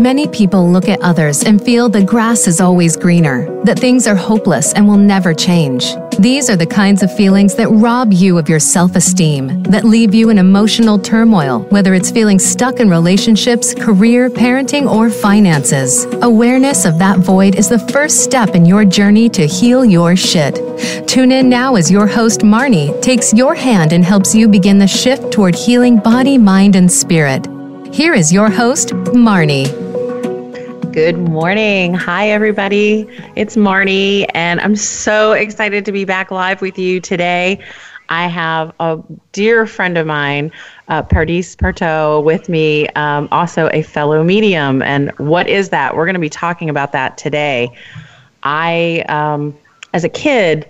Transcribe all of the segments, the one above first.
Many people look at others and feel the grass is always greener, that things are hopeless and will never change. These are the kinds of feelings that rob you of your self-esteem, that leave you in emotional turmoil, whether it's feeling stuck in relationships, career, parenting, or finances. Awareness of that void is the first step in your journey to heal your shit. Tune in now as your host, Marnie, takes your hand and helps you begin the shift toward healing body, mind, and spirit. Here is your host, Marnie. Good morning. Hi, everybody. It's Marnie, and I'm so excited to be back live with you today. I have a dear friend of mine, Pardis Parto, with me, also a fellow medium. And what is that? We're going to be talking about that today. I, as a kid,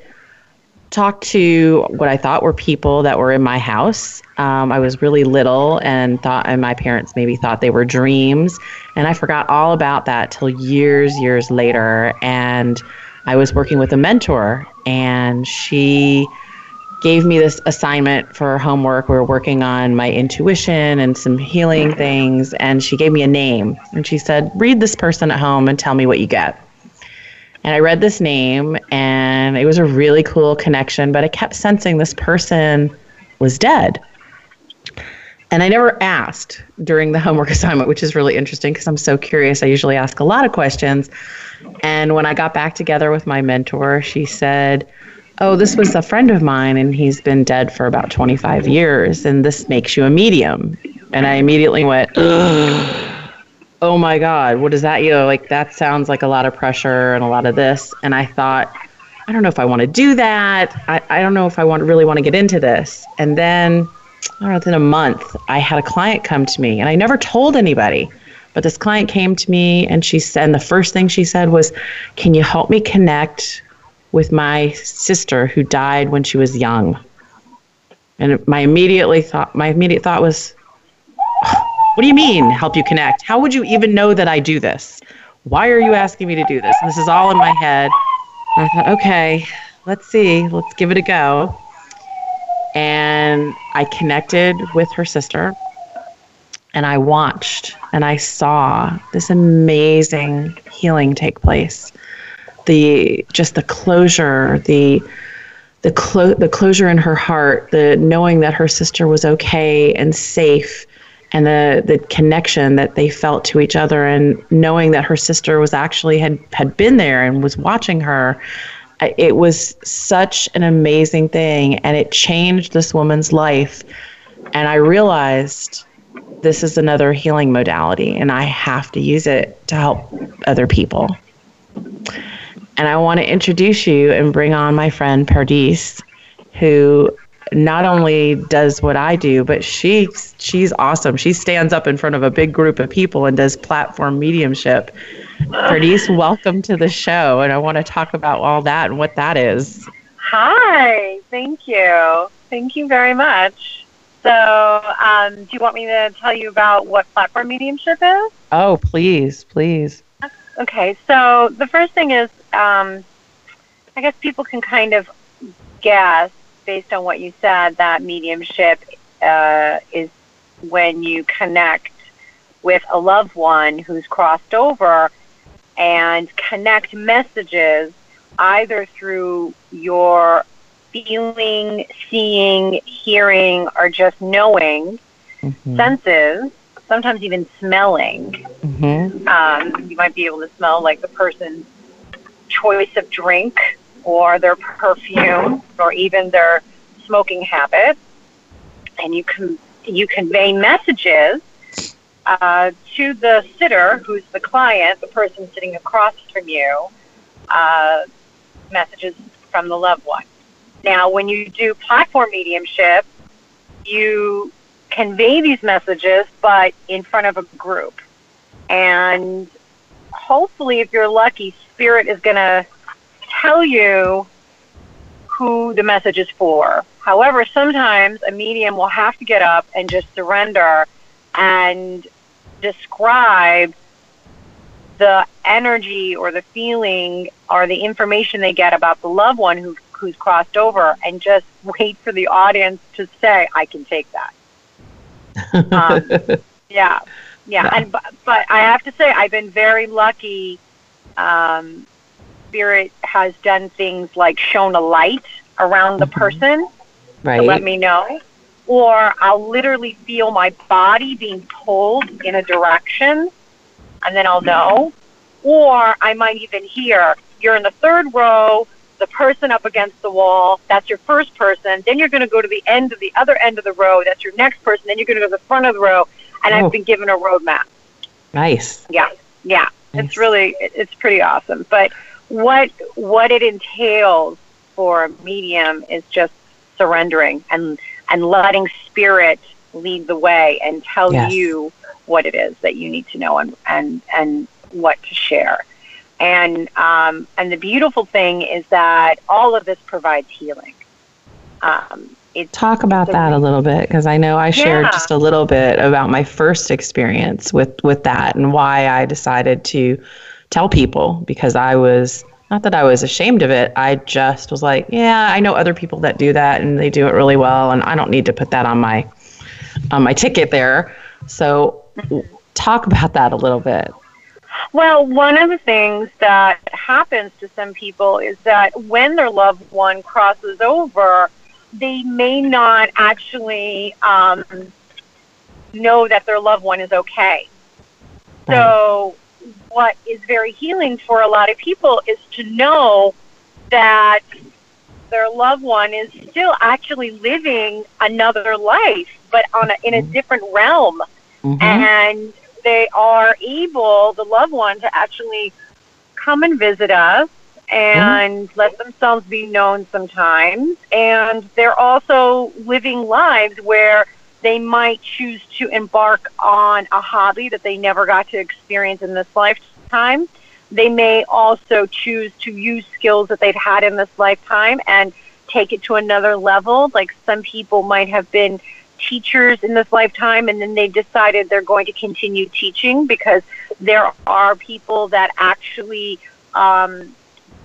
talked to what I thought were people that were in my house. I was really little and my parents maybe thought they were dreams. And I forgot all about that till years later. And I was working with a mentor, and she gave me this assignment for homework. We were working on my intuition and some healing things. And she gave me a name, and she said, read this person at home and tell me what you get. And I read this name, and it was a really cool connection, but I kept sensing this person was dead. And I never asked during the homework assignment, which is really interesting because I'm so curious. I usually ask a lot of questions. And when I got back together with my mentor, she said, oh, this was a friend of mine, and he's been dead for about 25 years, and this makes you a medium. And I immediately went, ugh. Oh my God, what is that? You know, like that sounds like a lot of pressure and a lot of this. And I thought, I don't know if I want to do that. I don't know if I really want to get into this. And then, I don't know, within a month, I had a client come to me, and I never told anybody, but this client came to me, and she said, and the first thing she said was, can you help me connect with my sister who died when she was young? And my immediate thought was, what do you mean, help you connect? How would you even know that I do this? Why are you asking me to do this? And this is all in my head. And I thought, okay, let's see. Let's give it a go. And I connected with her sister, and I watched, and I saw this amazing healing take place. The closure in her heart, the knowing that her sister was okay and safe, and the connection that they felt to each other, and knowing that her sister was actually had been there and was watching her. It was such an amazing thing, and it changed this woman's life. And I realized this is another healing modality, and I have to use it to help other people. And I want to introduce you and bring on my friend Pardis, who not only does what I do, but she's awesome. She stands up in front of a big group of people and does platform mediumship. Pardis, welcome to the show, and I want to talk about all that and what that is. Hi, thank you. Thank you very much. So do you want me to tell you about what platform mediumship is? Oh, please. Okay, so the first thing is, I guess people can kind of guess, based on what you said, that mediumship is when you connect with a loved one who's crossed over and connect messages either through your feeling, seeing, hearing, or just knowing, senses, sometimes even smelling. Mm-hmm. You might be able to smell like the person's choice of drink, or their perfume, or even their smoking habit, and you convey messages to the sitter, who's the client, the person sitting across from you, messages from the loved one. Now, when you do platform mediumship, you convey these messages, but in front of a group. And hopefully, if you're lucky, Spirit is going to tell you who the message is for. However, sometimes a medium will have to get up and just surrender and describe the energy or the feeling or the information they get about the loved one who's crossed over, and just wait for the audience to say, I can take that. Yeah. And, but I have to say, I've been very lucky. Spirit has done things like shown a light around the person to let me know. Or I'll literally feel my body being pulled in a direction, and then I'll know. Or I might even hear, you're in the third row, the person up against the wall, that's your first person, then you're going to go to the end of the other end of the row, that's your next person, then you're going to go to the front of the row, and I've been given a roadmap. Nice. Yeah. Nice. It's really, it's pretty awesome. But what it entails for a medium is just surrendering and letting Spirit lead the way and tell you what it is that you need to know and what to share. And the beautiful thing is that all of this provides healing. Talk about that a little bit, because I know I shared just a little bit about my first experience with that and why I decided to tell people, because I was, not that I was ashamed of it, I just was like, yeah, I know other people that do that and they do it really well, and I don't need to put that on my ticket there. So talk about that a little bit. Well, one of the things that happens to some people is that when their loved one crosses over, they may not actually know that their loved one is okay. So what is very healing for a lot of people is to know that their loved one is still actually living another life, but in a different realm. Mm-hmm. And they are able, the loved one, to actually come and visit us and let themselves be known sometimes. And they're also living lives where they might choose to embark on a hobby that they never got to experience in this lifetime. They may also choose to use skills that they've had in this lifetime and take it to another level. Like some people might have been teachers in this lifetime, and then they decided they're going to continue teaching, because there are people that actually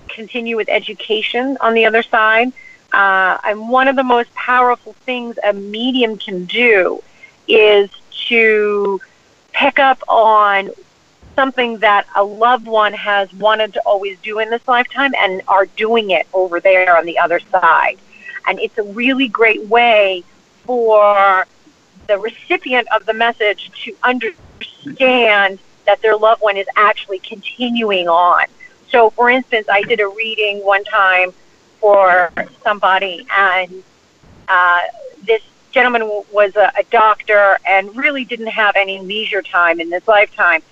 continue with education on the other side. And one of the most powerful things a medium can do is to pick up on something that a loved one has wanted to always do in this lifetime and are doing it over there on the other side. And it's a really great way for the recipient of the message to understand that their loved one is actually continuing on. So, for instance, I did a reading one time for somebody, and this gentleman was a doctor and really didn't have any leisure time in this lifetime.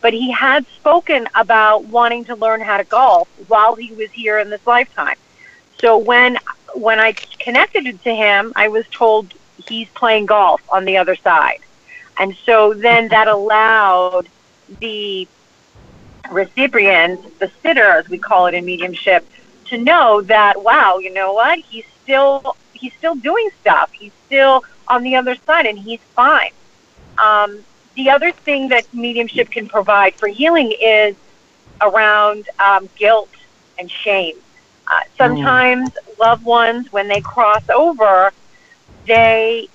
But he had spoken about wanting to learn how to golf while he was here in this lifetime. So when I connected to him, I was told he's playing golf on the other side. And so then that allowed the recipient, the sitter, as we call it in mediumship, to know that, wow, you know what? He's still doing stuff. He's still on the other side, and he's fine. The other thing that mediumship can provide for healing is around guilt and shame. Sometimes loved ones, when they cross over, they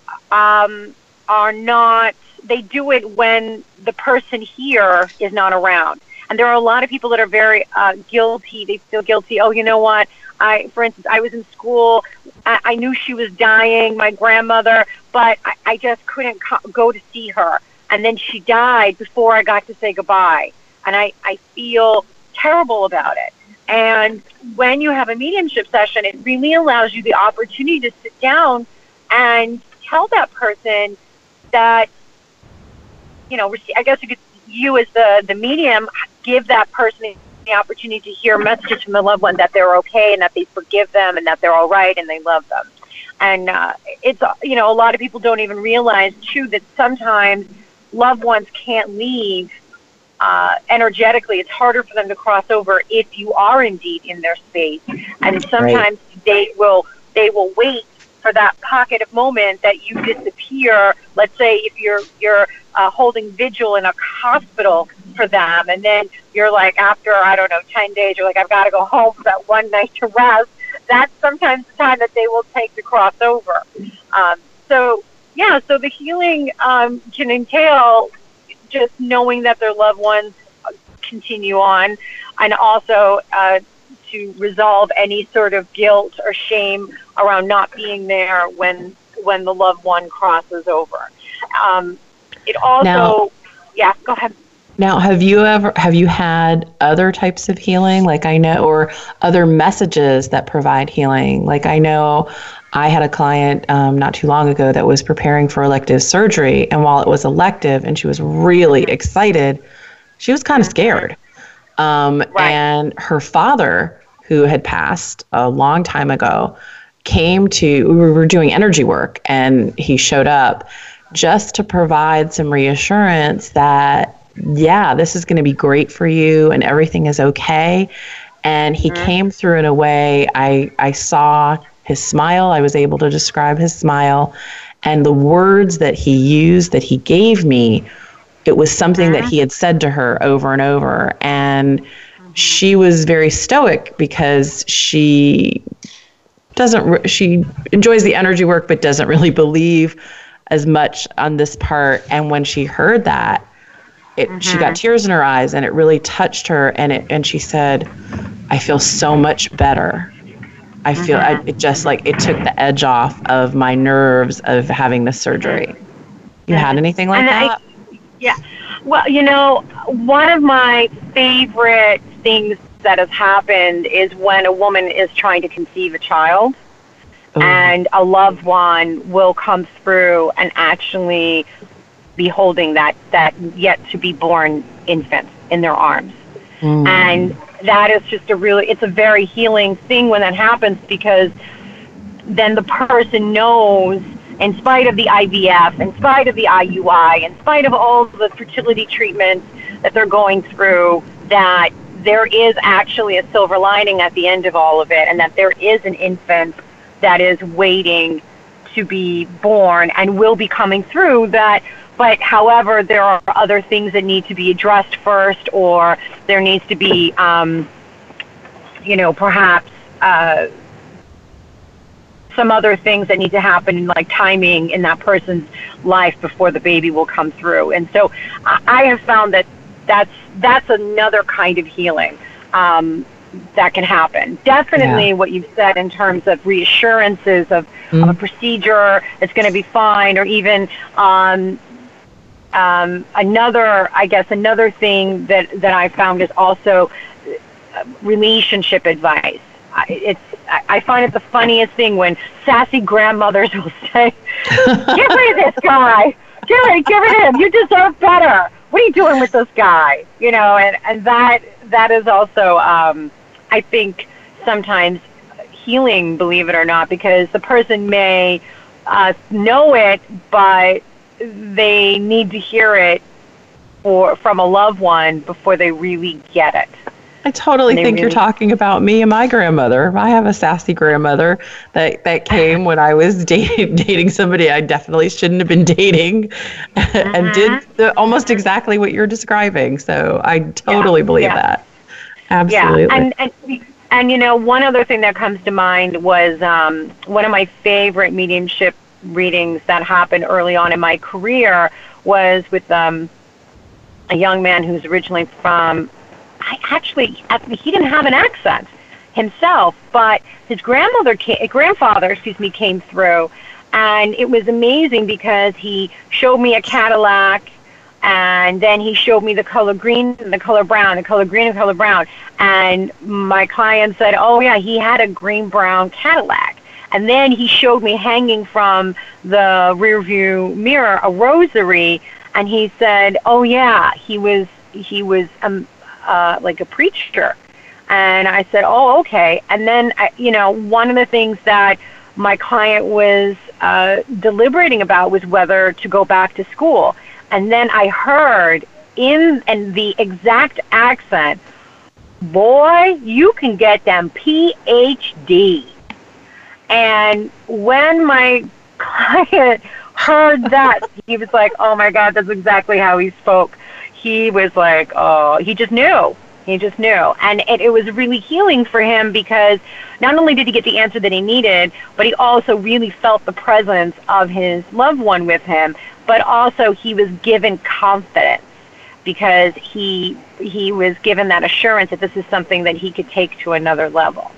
they do it when the person here is not around. And there are a lot of people that are very guilty. They feel guilty. Oh, you know what? For instance, I was in school. I knew she was dying, my grandmother, but I just couldn't go to see her. And then she died before I got to say goodbye. And I feel terrible about it. And when you have a mediumship session, it really allows you the opportunity to sit down and tell that person that, you know, I guess you as the medium, give that person the opportunity to hear messages from the loved one that they're okay and that they forgive them and that they're all right and they love them. And it's, you know, a lot of people don't even realize, too, that sometimes loved ones can't leave energetically. It's harder for them to cross over if you are indeed in their space. And sometimes they will wait for that pocket of moment that you disappear. Let's say if you're holding vigil in a hospital for them, and then you're like, after, I don't know, 10 days, you're like, I've got to go home for that one night to rest. That's sometimes the time that they will take to cross over. So the healing can entail just knowing that their loved ones continue on, and also to resolve any sort of guilt or shame around not being there when the loved one crosses over. Go ahead. Now, have you had other types of healing, like I know, or other messages that provide healing? Like I know I had a client not too long ago that was preparing for elective surgery, and while it was elective and she was really excited, she was kind of scared. And her father, who had passed a long time ago, we were doing energy work, and he showed up just to provide some reassurance that, yeah, this is going to be great for you and everything is okay. And he came through in a way, I saw his smile. I was able to describe his smile. And the words that he used, that he gave me, it was something that he had said to her over and over. And she was very stoic because she enjoys the energy work but doesn't really believe as much on this part. And when she heard that, she got tears in her eyes, and it really touched her. And she said, "I feel so much better. It took the edge off of my nerves of having this surgery." You had anything like that? Well, you know, one of my favorite things that has happened is when a woman is trying to conceive a child. Ooh. And a loved one will come through and actually be holding that yet to be born infant in their arms. And that is just it's a very healing thing when that happens, because then the person knows, in spite of the IVF, in spite of the IUI, in spite of all the fertility treatments that they're going through, that there is actually a silver lining at the end of all of it, and that there is an infant that is waiting to be born and will be coming through that. But however, there are other things that need to be addressed first, or there needs to be, perhaps some other things that need to happen, like timing in that person's life before the baby will come through. And so I have found that that's another kind of healing that can happen. Definitely what you've said in terms of reassurances of a procedure, it's going to be fine, or even another thing that I found is also relationship advice. I find it the funniest thing when sassy grandmothers will say, "Get rid of this guy. Get rid of him. You deserve better. What are you doing with this guy?" You know, and that is also, I think, sometimes healing, believe it or not, because the person may know it, but they need to hear it from a loved one before they really get it. I totally think you're talking about me and my grandmother. I have a sassy grandmother that came when I was dating somebody I definitely shouldn't have been dating, and did almost exactly what you're describing. So I totally believe that. Absolutely. Yeah. And you know, one other thing that comes to mind was one of my favorite mediumship readings that happened early on in my career was with a young man who's originally from. He didn't have an accent himself, but his grandfather came through, and it was amazing because he showed me a Cadillac, and then he showed me the color green and the color brown, and my client said, "Oh yeah, he had a green-brown Cadillac." And then he showed me hanging from the rearview mirror a rosary, and he said, "Oh yeah, he was like a preacher. And I said, oh, okay. And then, you know, one of the things that my client was deliberating about was whether to go back to school. And then I heard in the exact accent, boy, you can get them PhD. And when my client heard that, he was like, oh my God, that's exactly how he spoke. He was like, oh, he just knew. He just knew. And it was really healing for him, because not only did he get the answer that he needed, but he also really felt the presence of his loved one with him. But also he was given confidence, because he was given that assurance that this is something that he could take to another level.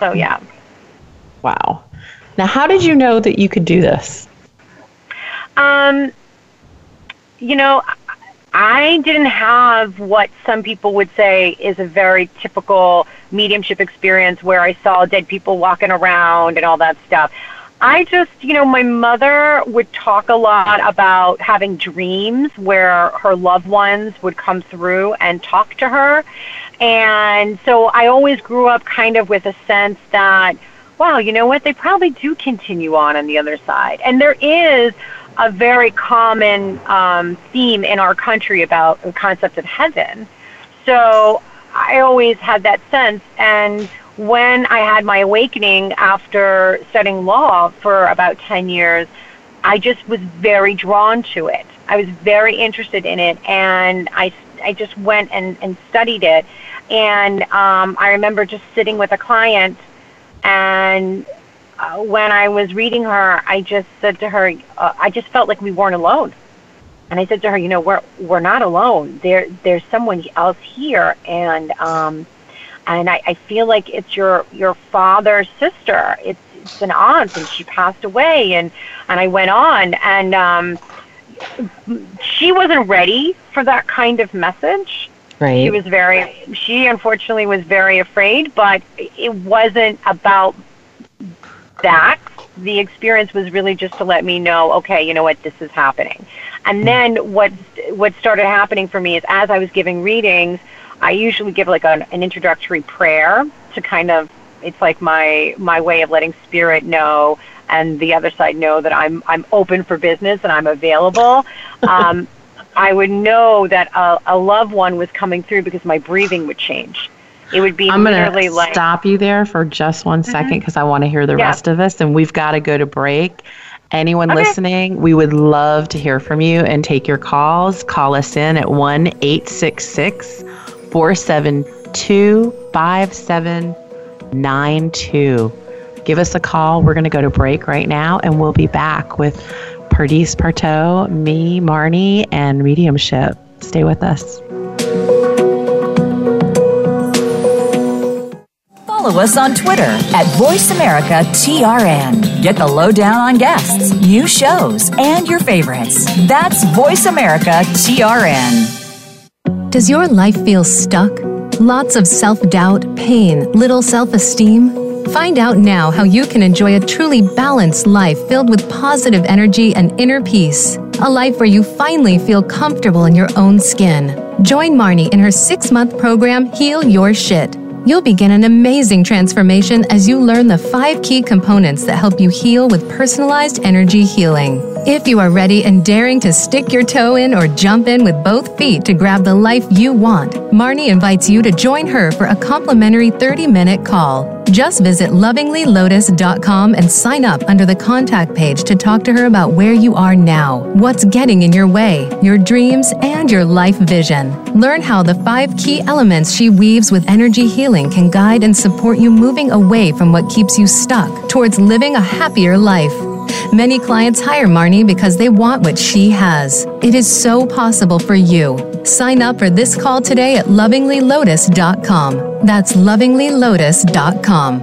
So, yeah. Wow. Now, how did you know that you could do this? You know, I didn't have what some people would say is a very typical mediumship experience where I saw dead people walking around and all that stuff. I just, you know, my mother would talk a lot about having dreams where her loved ones would come through and talk to her. And so I always grew up kind of with a sense that, wow, you know what, they probably do continue on the other side. And there is a very common theme in our country about the concept of heaven. So I always had that sense. And when I had my awakening after studying law for about 10 years, I just was very drawn to it. I was very interested in it, and I just went and studied it. And I remember just sitting with a client, and when I was reading her, I just said to her, I just felt like we weren't alone. And I said to her, you know, we're not alone. There's someone else here, and I feel like it's your father's sister. It's an aunt, and she passed away. And I went on, and she wasn't ready for that kind of message. Right. She unfortunately was very afraid, but it wasn't about that. The experience was really just to let me know, okay, you know what, this is happening. And then what started happening for me is, as I was giving readings, I usually give like an introductory prayer to kind of, it's like my way of letting spirit know and the other side know that I'm open for business and I'm available. I would know that a loved one was coming through because my breathing would change. It would be literally like... I'm going to stop you there for just 1 second, because I want to hear the rest of this, and we've got to go to break. Anyone listening, we would love to hear from you and take your calls. Call us in at 1-866-472-5792. Give us a call. We're going to go to break right now, and we'll be back with Pardis Parto, me, Marnie, and mediumship. Stay with us. Follow us on Twitter at VoiceAmericaTRN. Get the lowdown on guests, new shows, and your favorites. That's VoiceAmericaTRN. Does your life feel stuck? Lots of self-doubt, pain, little self-esteem? Find out now how you can enjoy a truly balanced life filled with positive energy and inner peace. A life where you finally feel comfortable in your own skin. Join Marnie in her 6-month program, Heal Your Shit. You'll begin an amazing transformation as you learn the 5 key components that help you heal with personalized energy healing. If you are ready and daring to stick your toe in or jump in with both feet to grab the life you want, Marnie invites you to join her for a complimentary 30-minute call. Just visit LovinglyLotus.com and sign up under the contact page to talk to her about where you are now, what's getting in your way, your dreams, and your life vision. Learn how the 5 key elements she weaves with energy healing can guide and support you moving away from what keeps you stuck towards living a happier life. Many clients hire Marnie because they want what she has. It is so possible for you. Sign up for this call today at LovinglyLotus.com. That's LovinglyLotus.com.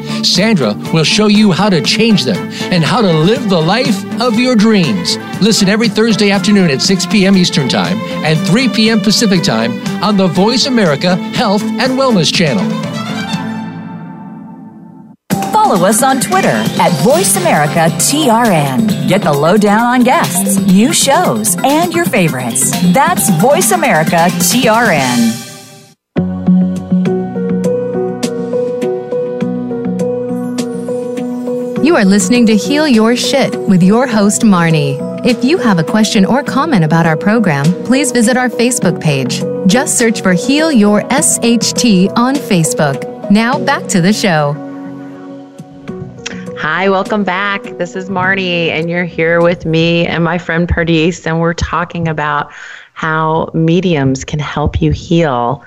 Sandra will show you how to change them and how to live the life of your dreams. Listen every Thursday afternoon at 6 p.m. Eastern Time and 3 p.m. Pacific Time on the Voice America Health and Wellness Channel. Follow us on Twitter at VoiceAmericaTRN. Get the lowdown on guests, new shows, and your favorites. That's VoiceAmericaTRN. You are listening to Heal Your Shit with your host, Marnie. If you have a question or comment about our program, please visit our Facebook page. Just search for Heal Your SHT on Facebook. Now back to the show. Hi, welcome back. This is Marnie, and you're here with me and my friend Pardis, and we're talking about how mediums can help you heal.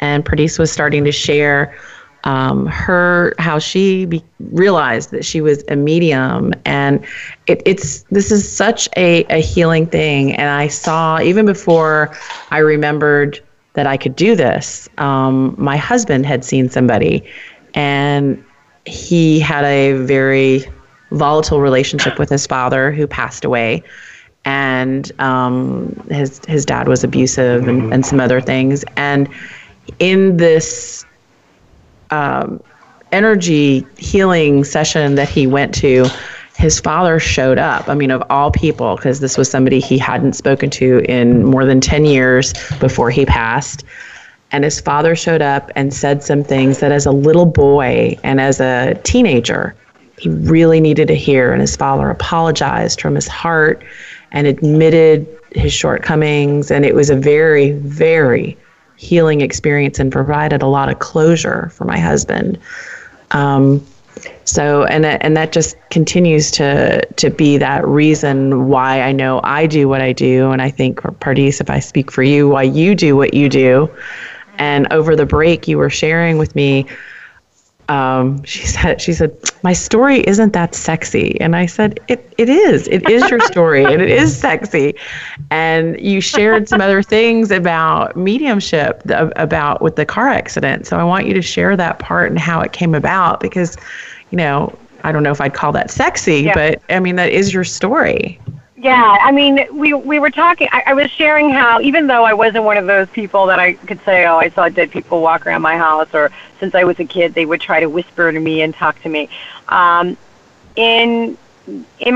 And Pardis was starting to share how she realized that she was a medium, and this is such a healing thing. And I saw, even before I remembered that I could do this, my husband had seen somebody, and he had a very volatile relationship with his father, who passed away, and his dad was abusive and some other things. And in this energy healing session that he went to, his father showed up. I mean, of all people, because this was somebody he hadn't spoken to in more than 10 years before he passed. And his father showed up and said some things that, as a little boy and as a teenager, he really needed to hear. And his father apologized from his heart and admitted his shortcomings. And it was a very, very healing experience and provided a lot of closure for my husband. So that just continues to be that reason why I know I do what I do. And I think, Pardis, if I speak for you, why you do what you do. And over the break, you were sharing with me, she said, my story isn't that sexy. And I said, it is your story, and it is sexy. And you shared some other things about mediumship, about with the car accident. So I want you to share that part and how it came about, because, you know, I don't know if I'd call that sexy, yeah, but I mean, that is your story. Yeah, I mean, we were talking, I was sharing how, even though I wasn't one of those people that I could say, oh, I saw dead people walk around my house, or since I was a kid, they would try to whisper to me and talk to me. In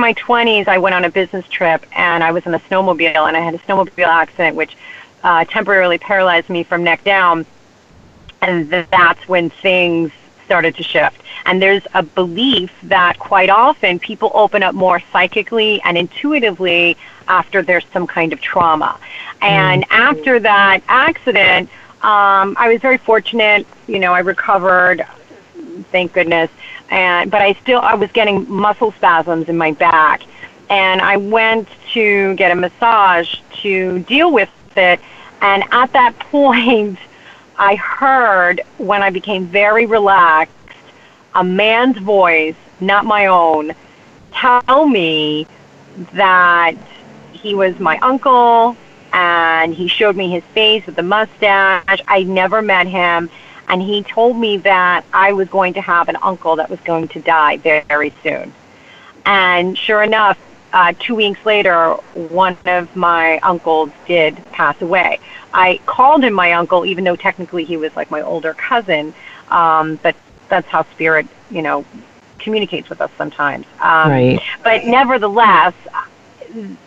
my 20s, I went on a business trip, and I was in a snowmobile, and I had a snowmobile accident, which temporarily paralyzed me from neck down, and that's when things started to shift. And there's a belief that quite often people open up more psychically and intuitively after there's some kind of trauma. And after that accident, I was very fortunate. You know, I recovered, thank goodness. But I was getting muscle spasms in my back. And I went to get a massage to deal with it. And at that point, I heard, when I became very relaxed, a man's voice, not my own, tell me that he was my uncle, and he showed me his face with the mustache. I never met him, and he told me that I was going to have an uncle that was going to die very soon. And sure enough, 2 weeks later, one of my uncles did pass away. I called him my uncle, even though technically he was like my older cousin, but that's how spirit, you know, communicates with us sometimes. Right. But nevertheless,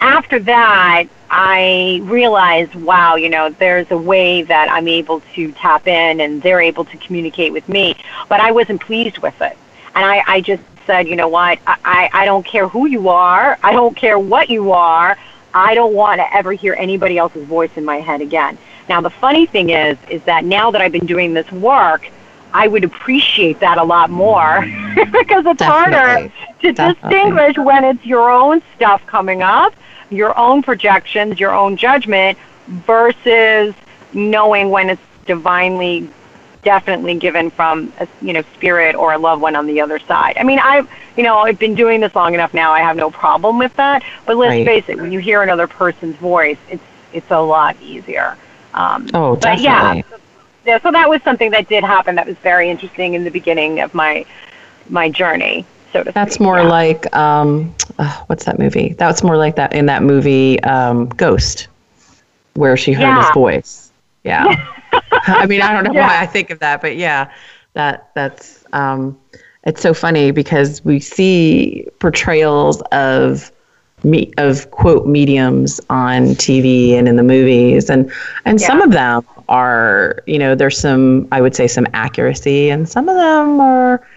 after that, I realized, wow, you know, there's a way that I'm able to tap in, and they're able to communicate with me. But I wasn't pleased with it. And I just said, you know what, I don't care who you are. I don't care what you are. I don't want to ever hear anybody else's voice in my head again. Now, the funny thing is that now that I've been doing this work, I would appreciate that a lot more, because it's harder to distinguish when it's your own stuff coming up, your own projections, your own judgment, versus knowing when it's divinely definitely given from a, spirit or a loved one on the other side. I mean, I've been doing this long enough now. I have no problem with that. But let's face it, when you hear another person's voice, it's a lot easier. But definitely. Yeah. So that was something that did happen. That was very interesting in the beginning of my journey. So that's more like what's that movie? That's more like that in that movie Ghost, where she heard his voice. Yeah. I mean, I don't know why I think of that, but that's it's so funny because we see portrayals of quote mediums on TV and in the movies, and some of them are there's some accuracy, and some of them are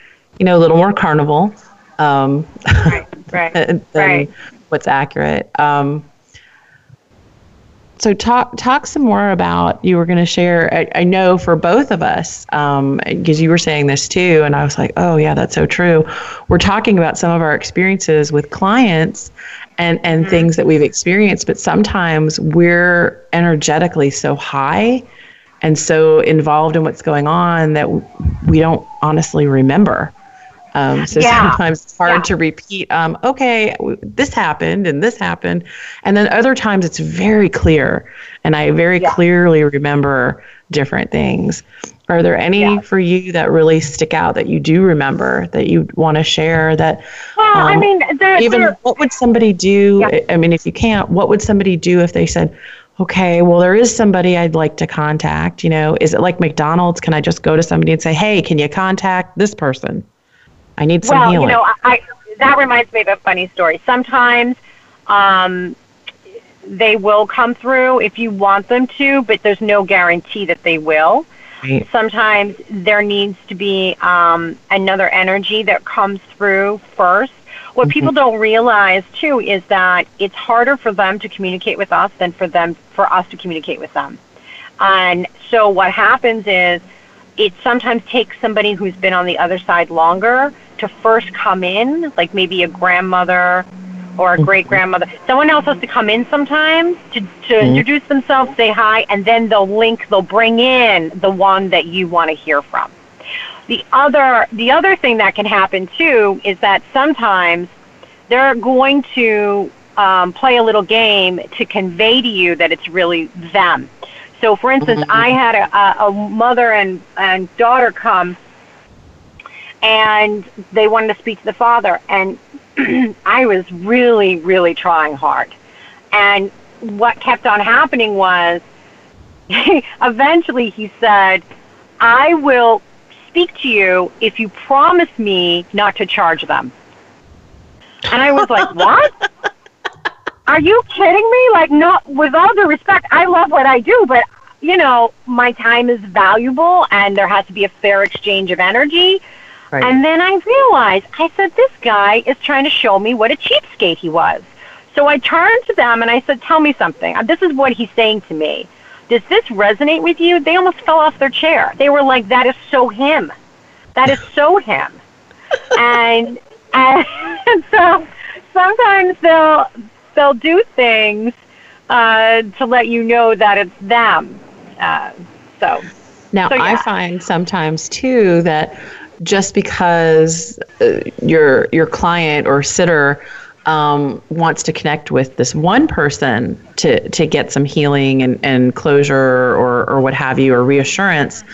a little more carnival than what's accurate. So talk some more about, you were going to share, I know for both of us, because you were saying this too, and I was like, oh yeah, that's so true. We're talking about some of our experiences with clients and things that we've experienced, but sometimes we're energetically so high and so involved in what's going on that we don't honestly remember. Sometimes it's hard to repeat, okay, this happened and this happened. And then other times it's very clear. And I very clearly remember different things. Are there any for you that really stick out that you do remember that you want to share that? Well, I mean, what would somebody do? Yeah. I mean, if you can't, what would somebody do if they said, okay, well, there is somebody I'd like to contact, is it like McDonald's? Can I just go to somebody and say, hey, can you contact this person? I need some healing. That reminds me of a funny story. Sometimes they will come through if you want them to, but there's no guarantee that they will. Right. Sometimes there needs to be another energy that comes through first. What people don't realize, too, is that it's harder for them to communicate with us than for us to communicate with them. And so what happens is, it sometimes takes somebody who's been on the other side longer to first come in, like maybe a grandmother or a great-grandmother. Someone else has to come in sometimes to introduce themselves, say hi, and then they'll bring in the one that you want to hear from. The other thing that can happen, too, is that sometimes they're going to play a little game to convey to you that it's really them. So, for instance, I had a mother and daughter come, and they wanted to speak to the father, and I was really, really trying hard. And what kept on happening was, eventually he said, I will speak to you if you promise me not to charge them. And I was like, what? Are you kidding me? Like, no, with all due respect, I love what I do, but, my time is valuable, and there has to be a fair exchange of energy. Right. And then I realized, I said, this guy is trying to show me what a cheapskate he was. So I turned to them, and I said, tell me something. This is what he's saying to me. Does this resonate with you? They almost fell off their chair. They were like, that is so him. That is so him. and so sometimes they'll do things to let you know that it's them. I find sometimes too that just because your client or sitter wants to connect with this one person to get some healing and closure or what have you, or reassurance,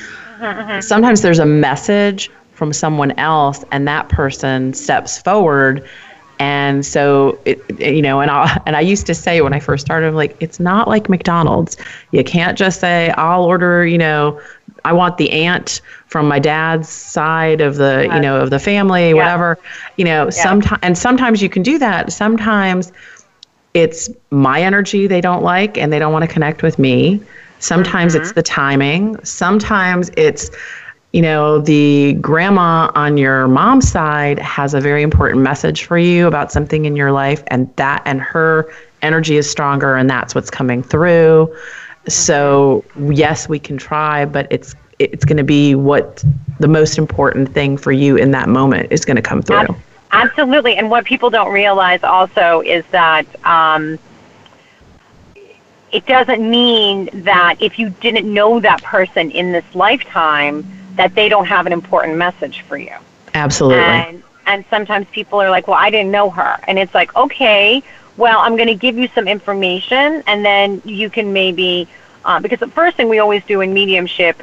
sometimes there's a message from someone else, and that person steps forward. And so, I used to say when I first started, like, it's not like McDonald's. You can't just say, I'll order, I want the aunt from my dad's side of the, of the family, whatever, sometimes you can do that. Sometimes it's my energy they don't like, and they don't want to connect with me. Sometimes it's the timing. Sometimes it's, the grandma on your mom's side has a very important message for you about something in your life, and her energy is stronger, and that's what's coming through. So yes, we can try, but it's going to be what the most important thing for you in that moment is going to come through. Absolutely. And what people don't realize also is that it doesn't mean that if you didn't know that person in this lifetime that they don't have an important message for you. Absolutely. And sometimes people are like, well, I didn't know her. And it's like, okay, well, I'm going to give you some information, and then you can maybe, because the first thing we always do in mediumship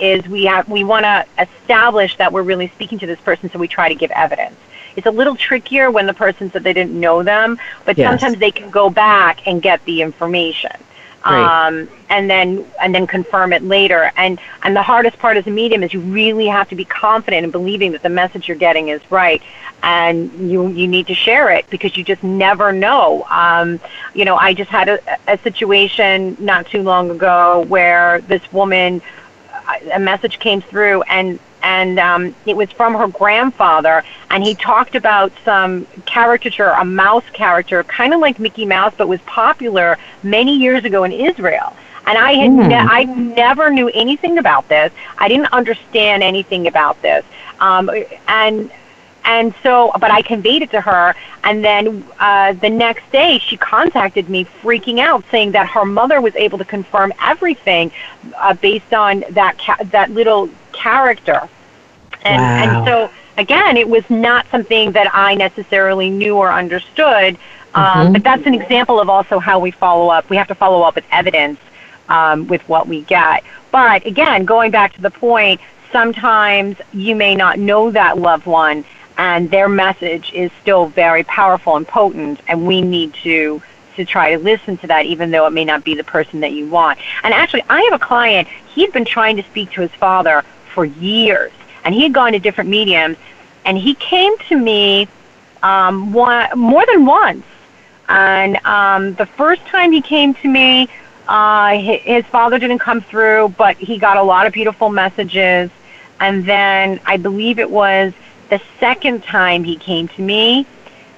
is we want to establish that we're really speaking to this person, so we try to give evidence. It's a little trickier when the person said they didn't know them, but yes, sometimes they can go back and get the information. And then confirm it later. And the hardest part as a medium is you really have to be confident in believing that the message you're getting is right, and you need to share it, because you just never know. I just had a situation not too long ago where this woman, a message came through, and it was from her grandfather, and he talked about some caricature, a mouse character, kind of like Mickey Mouse, but was popular many years ago in Israel. And I had I never knew anything about this. I didn't understand anything about this. But I conveyed it to her, and then the next day she contacted me freaking out, saying that her mother was able to confirm everything based on that little character. And, wow. And so, again, it was not something that I necessarily knew or understood, but that's an example of also how we follow up. We have to follow up with evidence with what we get. But, again, going back to the point, sometimes you may not know that loved one, and their message is still very powerful and potent, and we need to try to listen to that, even though it may not be the person that you want. And actually, I have a client, he'd been trying to speak to his father for years, and he had gone to different mediums, and he came to me more than once. And the first time he came to me, his father didn't come through, but he got a lot of beautiful messages. And then I believe it was the second time he came to me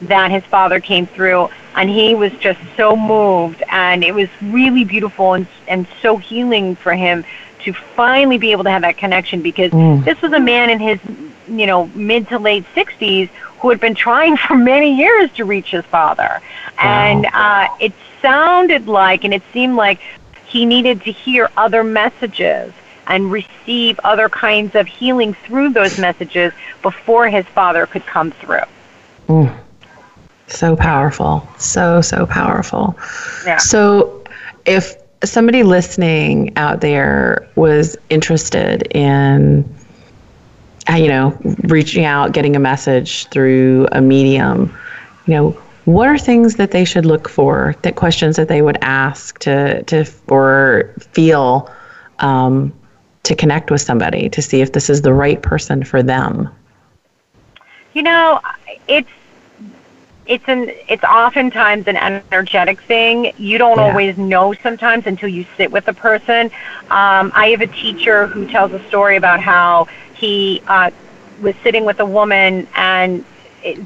that his father came through, and he was just so moved, and it was really beautiful and so healing for him to finally be able to have that connection, because this was a man in his mid to late 60s who had been trying for many years to reach his father. Wow. And it sounded like, and it seemed like he needed to hear other messages and receive other kinds of healing through those messages before his father could come through. Mm. So powerful. So powerful. Yeah. So if somebody listening out there was interested in, reaching out, getting a message through a medium, what are things that they should look for, that questions that they would ask or feel to connect with somebody to see if this is the right person for them? It's oftentimes an energetic thing. You don't always know sometimes until you sit with a person. I have a teacher who tells a story about how he was sitting with a woman, and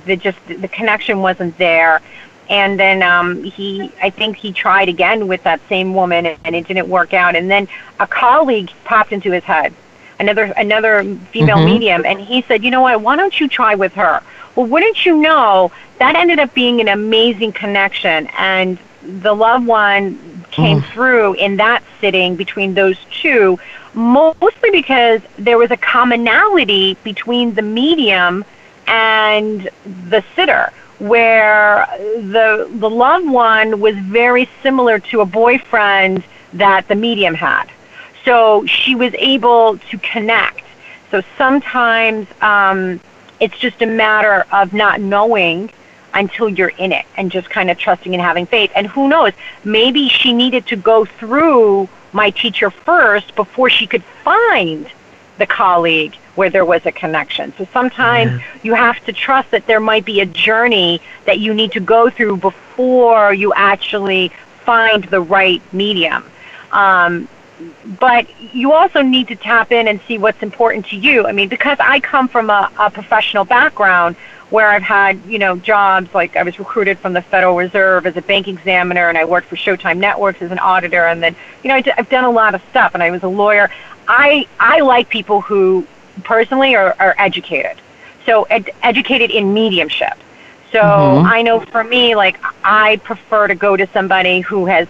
the connection wasn't there. And then I think he tried again with that same woman, and it didn't work out. And then a colleague popped into his head, another female medium, and he said, you know what, why don't you try with her? Well, wouldn't you know, that ended up being an amazing connection, and the loved one came through in that sitting between those two, mostly because there was a commonality between the medium and the sitter, where the loved one was very similar to a boyfriend that the medium had. So she was able to connect. So sometimes it's just a matter of not knowing until you're in it, and just kind of trusting and having faith. And who knows, maybe she needed to go through my teacher first before she could find the colleague where there was a connection. So sometimes you have to trust that there might be a journey that you need to go through before you actually find the right medium. But you also need to tap in and see what's important to you. I mean, because I come from a professional background where I've had, jobs, like I was recruited from the Federal Reserve as a bank examiner, and I worked for Showtime Networks as an auditor, and then, I've done a lot of stuff, and I was a lawyer. I like people who personally are educated, so educated in mediumship. So I know for me, I prefer to go to somebody who has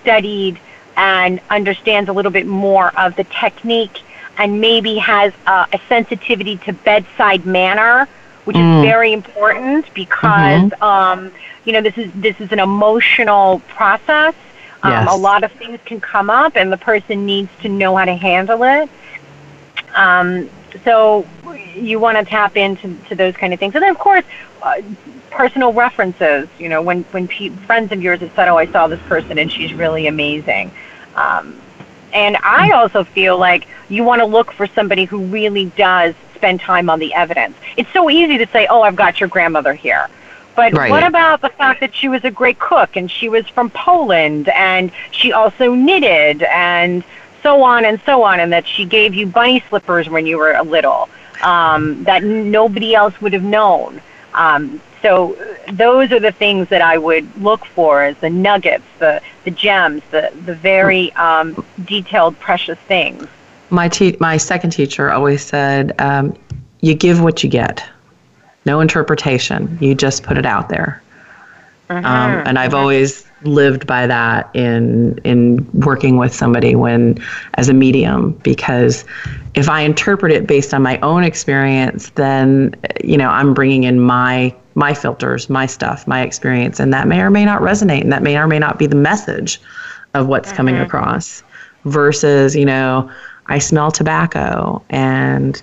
studied and understands a little bit more of the technique and maybe has a sensitivity to bedside manner, which is very important because, you know, this is an emotional process. A lot of things can come up, and the person needs to know how to handle it. So you want to tap into those kind of things. And then, of course, personal references. You know, when friends of yours have said, oh, I saw this person and she's really amazing. And I also feel like you want to look for somebody who really does spend time on the evidence. It's so easy to say, oh, I've got your grandmother here. But what about the fact that she was a great cook and she was from Poland and she also knitted and so on, and that she gave you bunny slippers when you were little, that nobody else would have known. So those are the things that I would look for as the nuggets, the gems, the very detailed, precious things. My second teacher always said, you give what you get. No interpretation. You just put it out there. And I've always lived by that in working with somebody as a medium, because if I interpret it based on my own experience, then, you know, I'm bringing in my filters, my stuff, my experience, and that may or may not resonate, and that may or may not be the message of what's coming across. Versus, you know, I smell tobacco and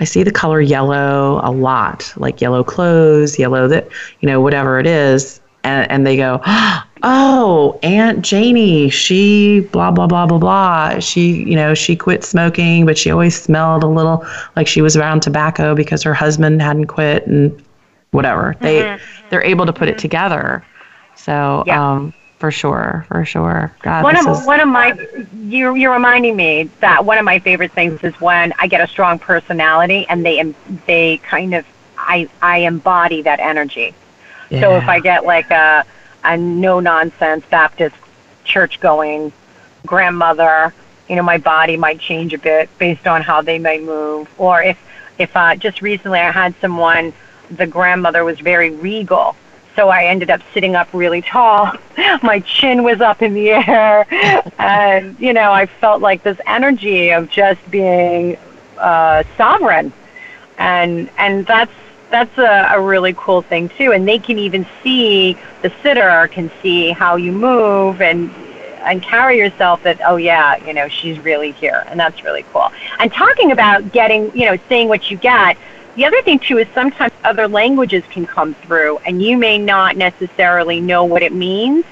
I see the color yellow a lot, like yellow clothes, you know, whatever it is. And they go, oh, Aunt Janie, she blah, blah, blah, blah, blah. She, you know, she quit smoking, but she always smelled a little like she was around tobacco because her husband hadn't quit and whatever. They're able to put it together. So, For sure. God, you're reminding me that one of my favorite things is when I get a strong personality and I embody that energy. Yeah. So if I get like a no-nonsense Baptist church-going grandmother, you know, my body might change a bit based on how they may move. Or if just recently I had someone, the grandmother was very regal. So I ended up sitting up really tall. My chin was up in the air. And, you know, I felt like this energy of just being sovereign. And that's a really cool thing, too. And they can even see, the sitter can see how you move and carry yourself, that, oh, yeah, you know, she's really here. And that's really cool. And talking about getting, you know, seeing what you get, the other thing, too, is sometimes other languages can come through, and you may not necessarily know what it means,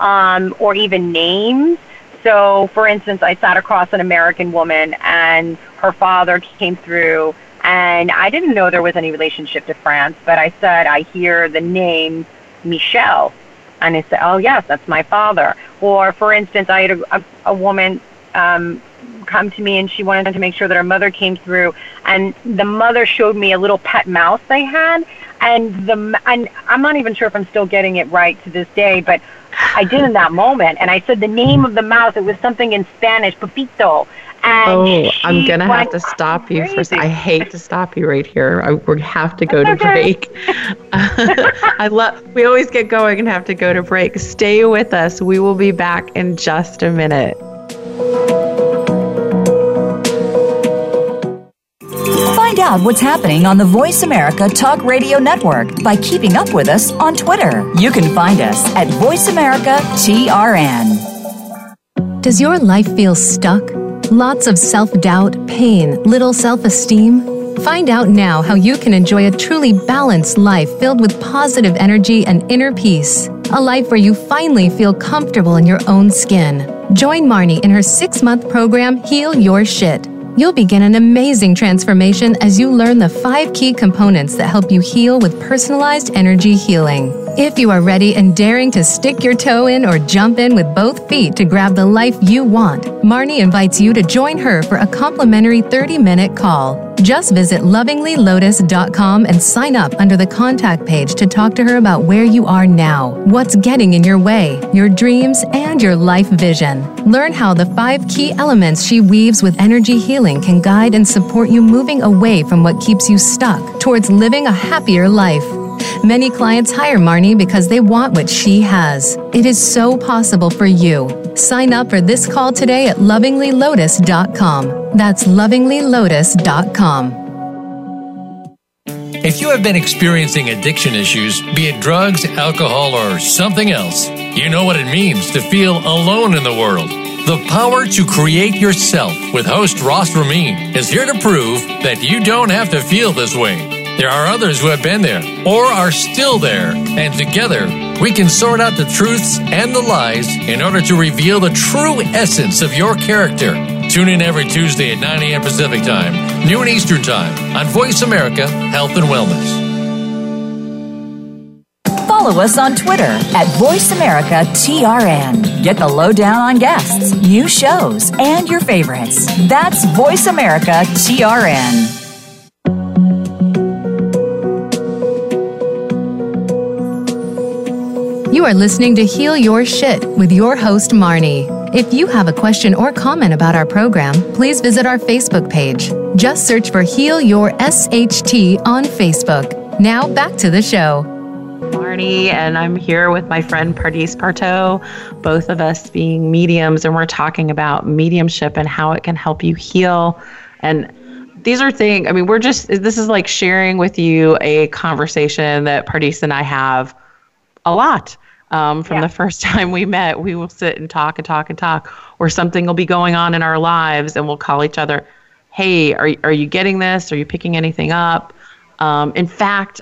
or even names. So, for instance, I sat across an American woman, and her father came through, and I didn't know there was any relationship to France, but I said, I hear the name Michel, and I said, oh, yes, that's my father. Or, for instance, I had a woman come to me, and she wanted to make sure that her mother came through, and the mother showed me a little pet mouse they had, and I'm not even sure if I'm still getting it right to this day, but I did in that moment, and I said the name of the mouse. It was something in Spanish, Pepito. And I'm gonna have to stop you for a second. I hate to stop you right here. We have to go to break. We always get going and have to go to break. Stay with us. We will be back in just a minute. Find out what's happening on the Voice America Talk Radio Network by keeping up with us on Twitter. You can find us at Voice America TRN. Does your life feel stuck? Lots of self-doubt, pain, little self-esteem? Find out now how you can enjoy a truly balanced life filled with positive energy and inner peace. A life where you finally feel comfortable in your own skin. Join Marnie in her 6-month program, Heal Your Shit. You'll begin an amazing transformation as you learn the 5 key components that help you heal with personalized energy healing. If you are ready and daring to stick your toe in or jump in with both feet to grab the life you want, Marnie invites you to join her for a complimentary 30-minute call. Just visit LovinglyLotus.com and sign up under the contact page to talk to her about where you are now, what's getting in your way, your dreams, and your life vision. Learn how the 5 key elements she weaves with energy healing can guide and support you moving away from what keeps you stuck towards living a happier life. Many clients hire Marnie because they want what she has. It is so possible for you. Sign up for this call today at LovinglyLotus.com. That's LovinglyLotus.com. If you have been experiencing addiction issues, be it drugs, alcohol, or something else, you know what it means to feel alone in the world. The Power to Create Yourself with host Ross Ramin is here to prove that you don't have to feel this way. There are others who have been there or are still there, and together we can sort out the truths and the lies in order to reveal the true essence of your character. Tune in every Tuesday at 9 a.m. Pacific Time, noon Eastern Time, on Voice America Health and Wellness. Follow us on Twitter at VoiceAmericaTRN. Get the lowdown on guests, new shows, and your favorites. That's VoiceAmericaTRN. You are listening to Heal Your Shit with your host, Marnie. If you have a question or comment about our program, please visit our Facebook page. Just search for Heal Your SHT on Facebook. Now back to the show. Marnie, and I'm here with my friend Pardis Parto, both of us being mediums, and we're talking about mediumship and how it can help you heal. And these are things, I mean, this is like sharing with you a conversation that Pardis and I have a lot. From the first time we met, we will sit and talk and talk and talk, or something will be going on in our lives, and we'll call each other, hey, are you getting this? Are you picking anything up? In fact,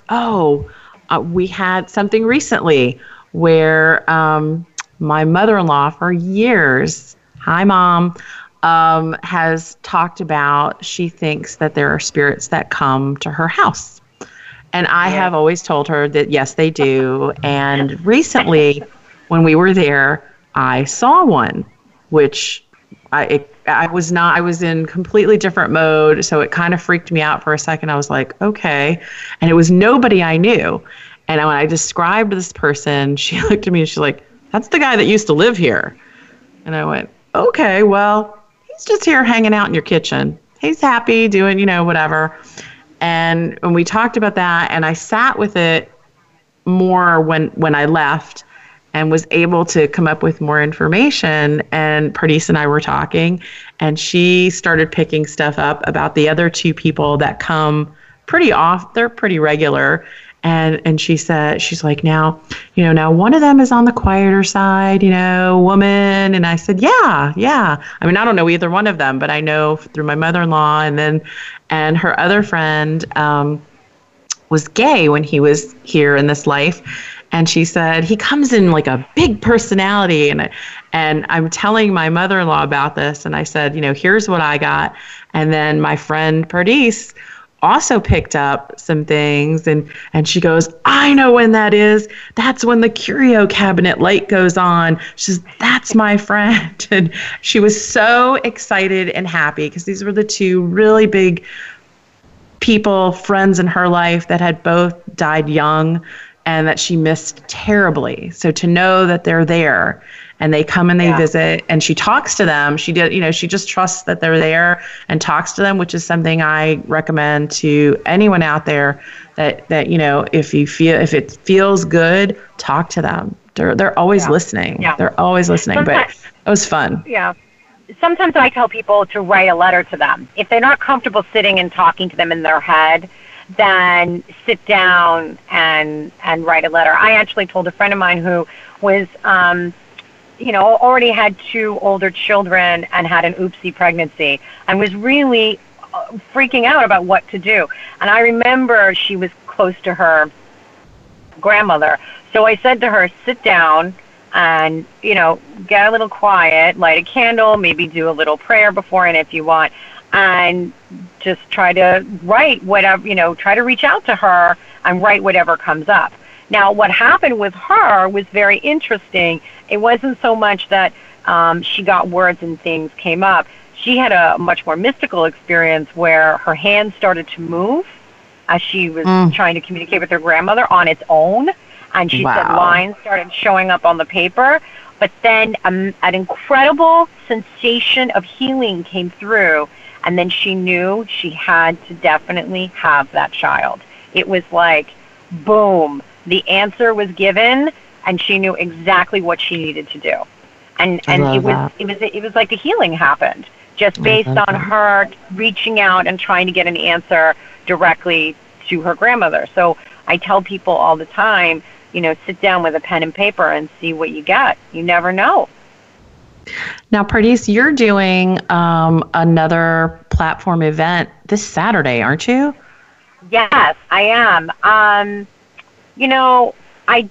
we had something recently where my mother-in-law for years, hi, Mom, has talked about she thinks that there are spirits that come to her house. And I have always told her that, yes, they do. And recently, when we were there, I saw one, which I was in completely different mode. So it kind of freaked me out for a second. I was like, okay. And it was nobody I knew. And when I described this person, she looked at me and she's like, that's the guy that used to live here. And I went, okay, well, he's just here hanging out in your kitchen. He's happy doing, whatever. And when we talked about that, and I sat with it more when I left and was able to come up with more information, and Pardis and I were talking, and she started picking stuff up about the other two people that come pretty off. They're pretty regular. And she said, she's like, now one of them is on the quieter side, woman. And I said, yeah. I mean, I don't know either one of them, but I know through my mother-in-law, and her other friend was gay when he was here in this life. And she said, he comes in like a big personality. And I'm telling my mother-in-law about this. And I said, here's what I got. And then my friend Pardis also picked up some things, and she goes, I know when that is. That's when the curio cabinet light goes on. She says, that's my friend. And she was so excited and happy because these were the two really big people, friends in her life that had both died young and that she missed terribly. So to know that they're there and they come and they visit, and she talks to them. She did, she just trusts that they're there and talks to them, which is something I recommend to anyone out there that if it feels good, talk to them. They're always listening. Yeah. They're always listening. Sometimes, but it was fun. Yeah. Sometimes I tell people to write a letter to them. If they're not comfortable sitting and talking to them in their head, then sit down and write a letter. I actually told a friend of mine who was already had two older children and had an oopsie pregnancy and was really freaking out about what to do. And I remember she was close to her grandmother. So I said to her, sit down and, get a little quiet, light a candle, maybe do a little prayer before and if you want, and just try to write whatever, try to reach out to her and write whatever comes up. Now, what happened with her was very interesting. It wasn't so much that she got words and things came up. She had a much more mystical experience where her hand started to move as she was trying to communicate with her grandmother on its own. And she said lines started showing up on the paper. But then an incredible sensation of healing came through. And then she knew she had to definitely have that child. It was like, boom. The answer was given, and she knew exactly what she needed to do. And it was like a healing happened, just based on her reaching out and trying to get an answer directly to her grandmother. So I tell people all the time, you know, sit down with a pen and paper and see what you get. You never know. Now, Pardis, you're doing another platform event this Saturday, aren't you? Yes, I am. You know, I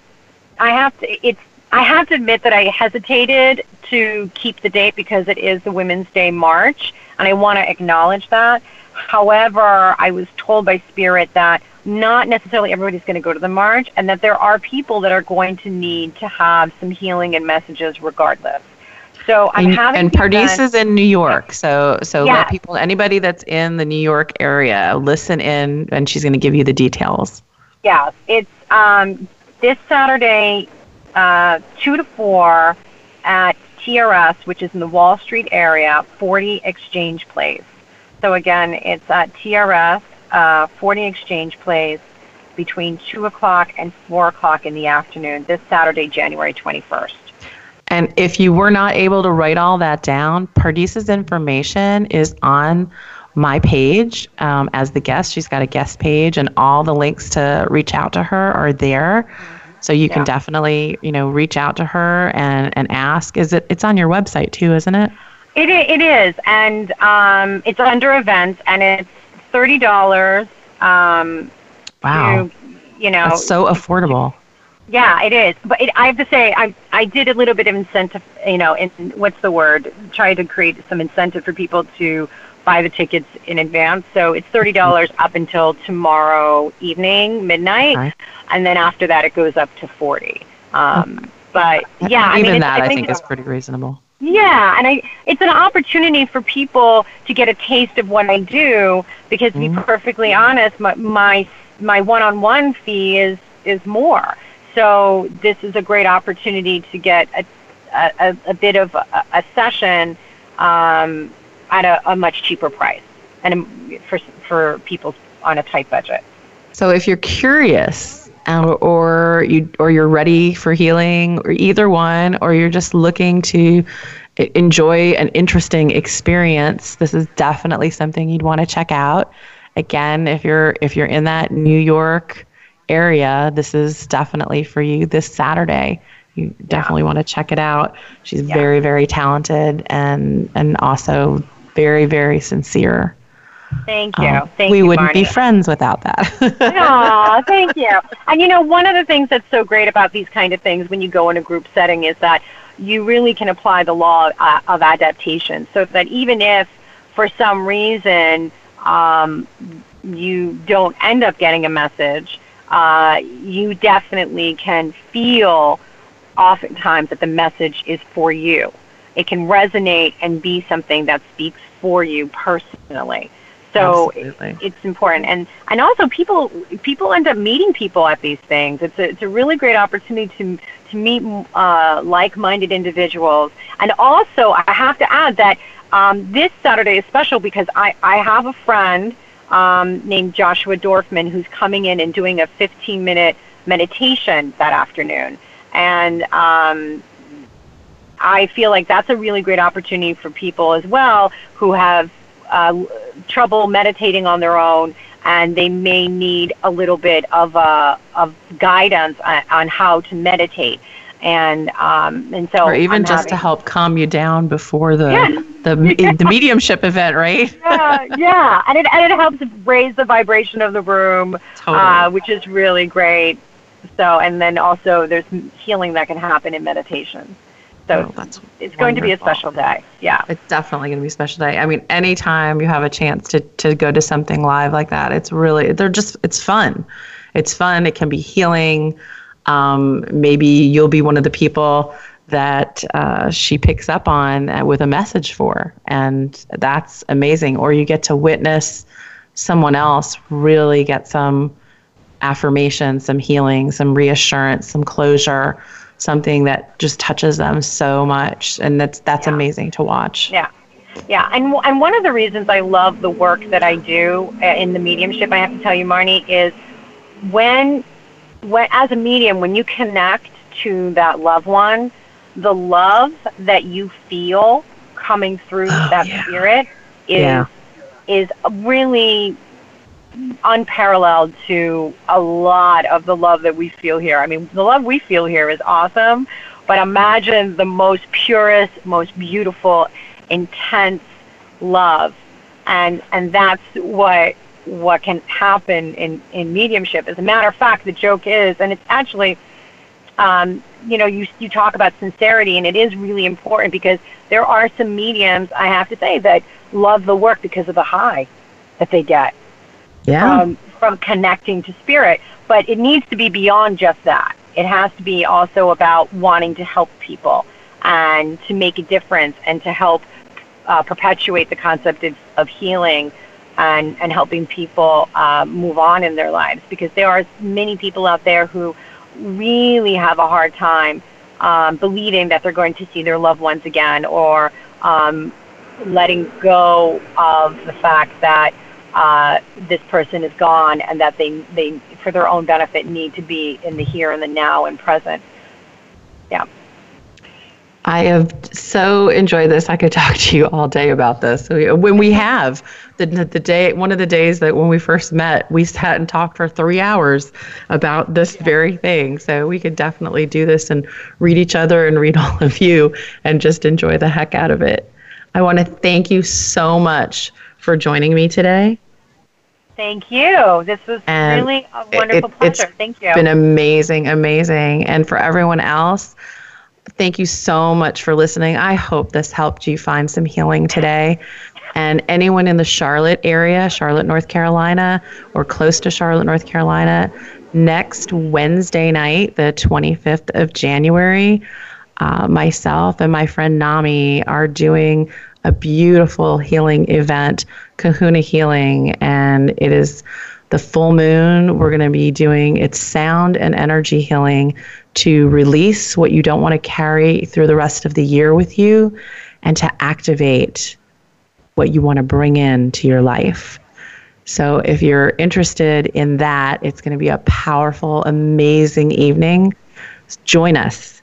have to admit that I hesitated to keep the date because it is the Women's Day March, and I want to acknowledge that. However, I was told by Spirit that not necessarily everybody's going to go to the march, and that there are people that are going to need to have some healing and messages regardless. So I'm and Pardis is in New York, so yes. Let people, anybody that's in the New York area, listen in, and she's going to give you the details. Yes, it's this Saturday. 2 to 4 at TRS, which is in the Wall Street area, 40 Exchange Place. So again, it's at TRS, 40 Exchange Place, between 2 o'clock and 4 o'clock in the afternoon, this Saturday, January 21st. And if you were not able to write all that down, Pardis's information is on my page as the guest. She's got a guest page, and all the links to reach out to her are there. So you can definitely, you know, reach out to her and ask. It's on your website too, isn't it? It is, and it's under events, and it's $30. Wow, that's so affordable. Yeah, it is. But I have to say, I did a little bit of incentive. You know, try to create some incentive for people to buy the tickets in advance. So it's $30 up until tomorrow evening, midnight. Right. And then after that, it goes up to $40. But yeah, even that I think is pretty reasonable. Yeah. And it's an opportunity for people to get a taste of what I do, because to be perfectly honest, my one-on-one fee is more. So this is a great opportunity to get a bit of a session, at a much cheaper price, and for people on a tight budget. So if you're curious, or you're ready for healing, or either one, or you're just looking to enjoy an interesting experience, this is definitely something you'd want to check out. Again, if you're in that New York area, this is definitely for you this Saturday. You definitely want to check it out. She's very, very talented and also very, very sincere. Thank you. We wouldn't Barney. Be friends without that. Aw, thank you. And one of the things that's so great about these kind of things when you go in a group setting is that you really can apply the law of adaptation, so that even if for some reason you don't end up getting a message, you definitely can feel oftentimes that the message is for you. It can resonate and be something that speaks for you personally. So it's important, and also people end up meeting people at these things. It's a really great opportunity to meet like-minded individuals. And also, I have to add that this Saturday is special because I have a friend named Joshua Dorfman who's coming in and doing a 15-minute meditation that afternoon. And I feel like that's a really great opportunity for people as well who have trouble meditating on their own, and they may need a little bit of guidance on how to meditate. And so, or even just to help calm you down before the mediumship event, right? Yeah, and it helps raise the vibration of the room, totally. Which is really great. So, and then also there's healing that can happen in meditation. So it's going to be a special day. Yeah. It's definitely going to be a special day. I mean, anytime you have a chance to go to something live like that, it's fun. It's fun. It can be healing. Maybe you'll be one of the people that she picks up on with a message for, and that's amazing. Or you get to witness someone else really get some affirmation, some healing, some reassurance, some closure, something that just touches them so much, and that's amazing to watch. Yeah, and one of the reasons I love the work that I do in the mediumship, I have to tell you, Marnie, is when as a medium, when you connect to that loved one, the love that you feel coming through that spirit is really unparalleled to a lot of the love that we feel here. I mean, the love we feel here is awesome, but imagine the most purest, most beautiful, intense love. And that's what can happen in mediumship. As a matter of fact, the joke is, and it's actually, you talk about sincerity, and it is really important because there are some mediums, I have to say, that love the work because of the high that they get from connecting to spirit. But it needs to be beyond just that. It has to be also about wanting to help people and to make a difference and to help perpetuate the concept of healing and helping people move on in their lives, because there are many people out there who really have a hard time believing that they're going to see their loved ones again, or letting go of the fact that this person is gone and that they for their own benefit need to be in the here and the now and present. Yeah. I have so enjoyed this. I could talk to you all day about this. So when we have the day, one of the days that when we first met, we sat and talked for 3 hours about this very thing. So we could definitely do this and read each other and read all of you and just enjoy the heck out of it. I want to thank you so much for joining me today. Thank you. This was really a wonderful pleasure. Thank you. It's been amazing, amazing. And for everyone else, thank you so much for listening. I hope this helped you find some healing today. And anyone in the Charlotte area, Charlotte, North Carolina, or close to Charlotte, North Carolina, next Wednesday night, the 25th of January, myself and my friend Nami are doing a beautiful healing event, Kahuna Healing, and it is the full moon. We're going to be doing its sound and energy healing to release what you don't want to carry through the rest of the year with you and to activate what you want to bring into your life. So if you're interested in that, it's going to be a powerful, amazing evening. Join us.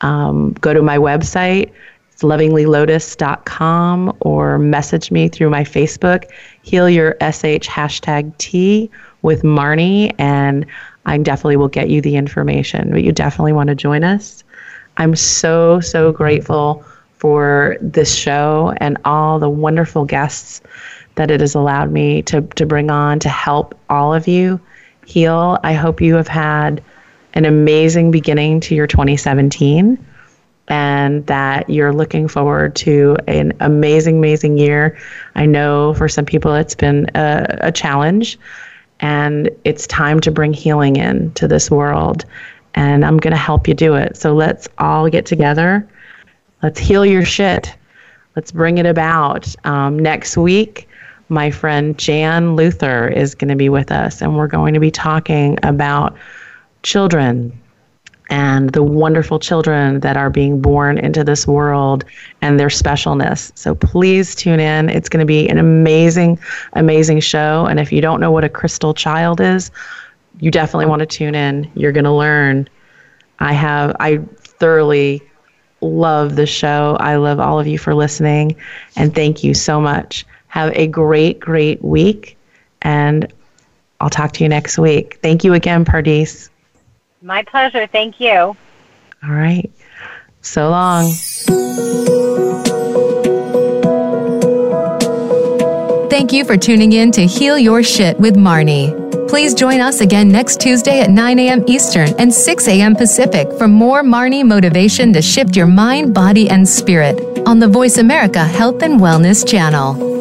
Go to my website. It's LovinglyLotus.com, or message me through my Facebook, Heal Your SH #T with Marnie, and I definitely will get you the information. But you definitely want to join us. I'm so, so grateful for this show and all the wonderful guests that it has allowed me to bring on to help all of you heal. I hope you have had an amazing beginning to your 2017. And that you're looking forward to an amazing, amazing year. I know for some people it's been a challenge, and it's time to bring healing into this world. And I'm going to help you do it. So let's all get together. Let's heal your shit. Let's bring it about. Next week, my friend Jan Luther is going to be with us, and we're going to be talking about children and the wonderful children that are being born into this world and their specialness. So please tune in. It's going to be an amazing, amazing show. And if you don't know what a crystal child is, you definitely want to tune in. You're going to learn. I thoroughly love the show. I love all of you for listening. And thank you so much. Have a great, great week. And I'll talk to you next week. Thank you again, Pardis. My pleasure. Thank you. All right. So long. Thank you for tuning in to Heal Your Shit with Marnie. Please join us again next Tuesday at 9 a.m. Eastern and 6 a.m. Pacific for more Marnie motivation to shift your mind, body, and spirit on the Voice America Health and Wellness channel.